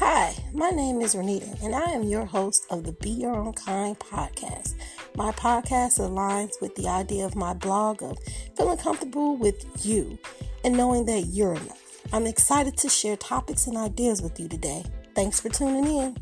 Hi, my name is Renita, and I am your host of the Be Your Own Kind podcast. My podcast aligns with the idea of my blog of feeling comfortable with you and knowing that you're enough. I'm excited to share topics and ideas with you today. Thanks for tuning in.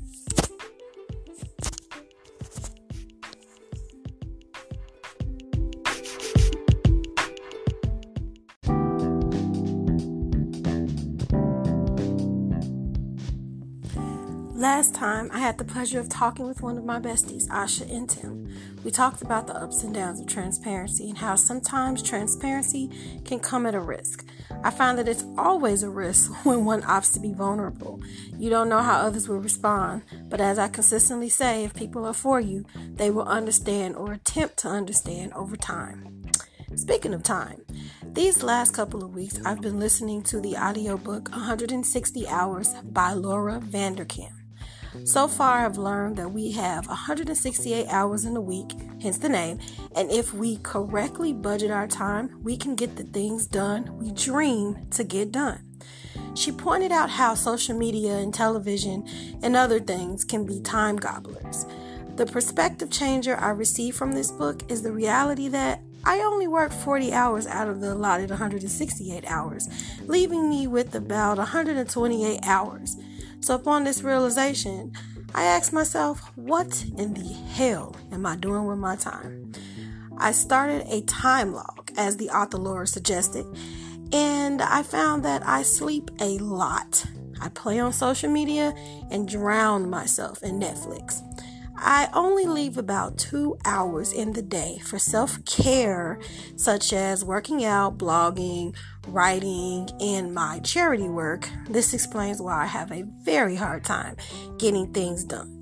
Last time, I had the pleasure of talking with one of my besties, Asha Intim. We talked about the ups and downs of transparency and how sometimes transparency can come at a risk. I find that it's always a risk when one opts to be vulnerable. You don't know how others will respond, but as I consistently say, if people are for you, they will understand or attempt to understand over time. Speaking of time, these last couple of weeks, I've been listening to the audiobook 160 Hours by Laura Vanderkam. So far, I've learned that we have 168 hours in a week, hence the name, and if we correctly budget our time, we can get the things done we dream to get done. She pointed out how social media and television and other things can be time gobblers. The perspective changer I received from this book is the reality that I only work 40 hours out of the allotted 168 hours, leaving me with about 128 hours. So upon this realization, I asked myself, what in the hell am I doing with my time? I started a time log, as the author Laura suggested, and I found that I sleep a lot. I play on social media and drown myself in Netflix. I only leave about 2 hours in the day for self-care, such as working out, blogging, writing, and my charity work. This explains why I have a very hard time getting things done.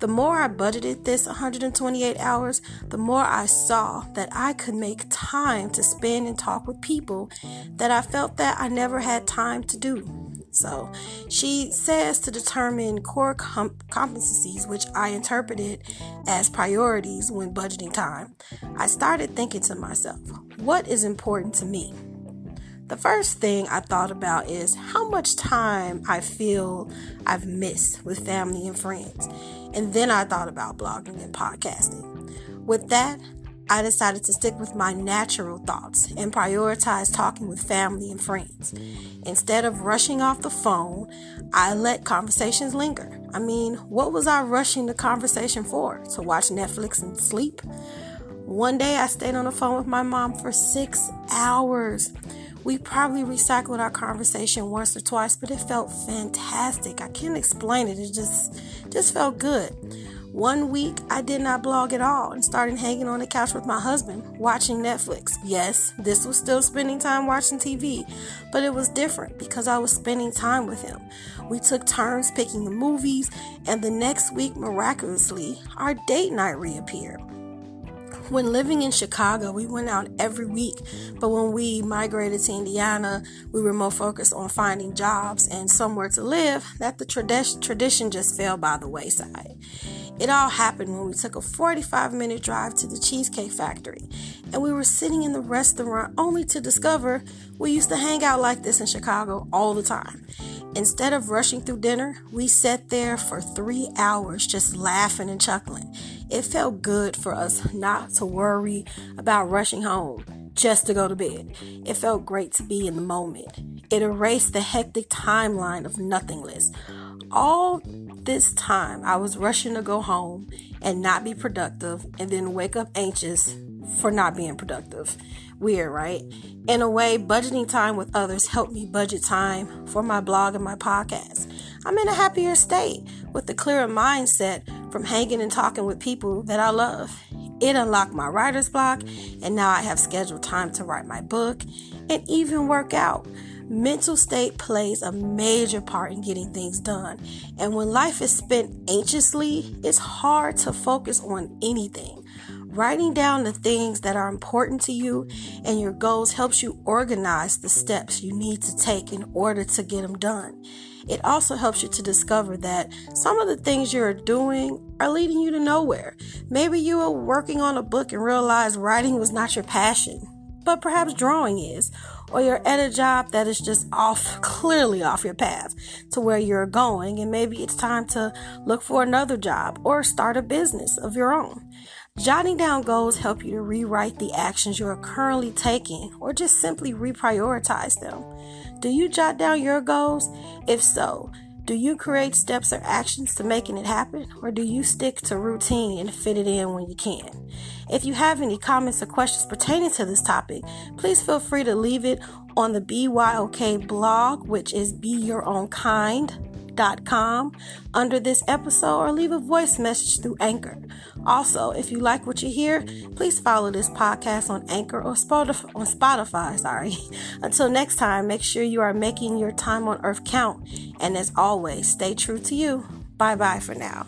The more I budgeted this 128 hours, the more I saw that I could make time to spend and talk with people that I felt that I never had time to do. So she says to determine core competencies, which I interpreted as priorities when budgeting time. I started thinking to myself, what is important to me? The first thing I thought about is how much time I feel I've missed with family and friends. And then I thought about blogging and podcasting. With that, I decided to stick with my natural thoughts and prioritize talking with family and friends. Instead of rushing off the phone, I let conversations linger. I mean, what was I rushing the conversation for? To watch Netflix and sleep? One day I stayed on the phone with my mom for 6 hours. We probably recycled our conversation once or twice, but it felt fantastic. I can't explain it. It just felt good. 1 week, I did not blog at all and started hanging on the couch with my husband, watching Netflix. Yes, this was still spending time watching TV, but it was different because I was spending time with him. We took turns picking the movies, and the next week, miraculously, our date night reappeared. When living in Chicago, we went out every week, but when we migrated to Indiana, we were more focused on finding jobs and somewhere to live that the tradition just fell by the wayside. It all happened when we took a 45-minute drive to the Cheesecake Factory, and we were sitting in the restaurant only to discover we used to hang out like this in Chicago all the time. Instead of rushing through dinner, we sat there for 3 hours just laughing and chuckling. It felt good for us not to worry about rushing home just to go to bed. It felt great to be in the moment. It erased the hectic timeline of nothingness. All this time, I was rushing to go home and not be productive and then wake up anxious for not being productive. Weird, right? In a way, budgeting time with others helped me budget time for my blog and my podcast. I'm in a happier state with a clearer mindset from hanging and talking with people that I love. It unlocked my writer's block, and now I have scheduled time to write my book and even work out. Mental state plays a major part in getting things done, and when life is spent anxiously, it's hard to focus on anything. Writing down the things that are important to you and your goals helps you organize the steps you need to take in order to get them done. It also helps you to discover that some of the things you're doing are leading you to nowhere. Maybe you were working on a book and realized writing was not your passion, but perhaps drawing is. or you're at a job that is just clearly off your path to where you're going, and maybe it's time to look for another job or start a business of your own. Jotting down goals help you to rewrite the actions you are currently taking or just simply reprioritize them. Do you jot down your goals? If so, do you create steps or actions to making it happen, or do you stick to routine and fit it in when you can? If you have any comments or questions pertaining to this topic, please feel free to leave it on the BYOK blog, which is BeYourOwnKind.com, under this episode, or leave a voice message through Anchor. Also, if you like what you hear, please follow this podcast on Anchor or Spotify. Until next time, make sure you are making your time on Earth count. And as always, stay true to you. Bye-bye for now.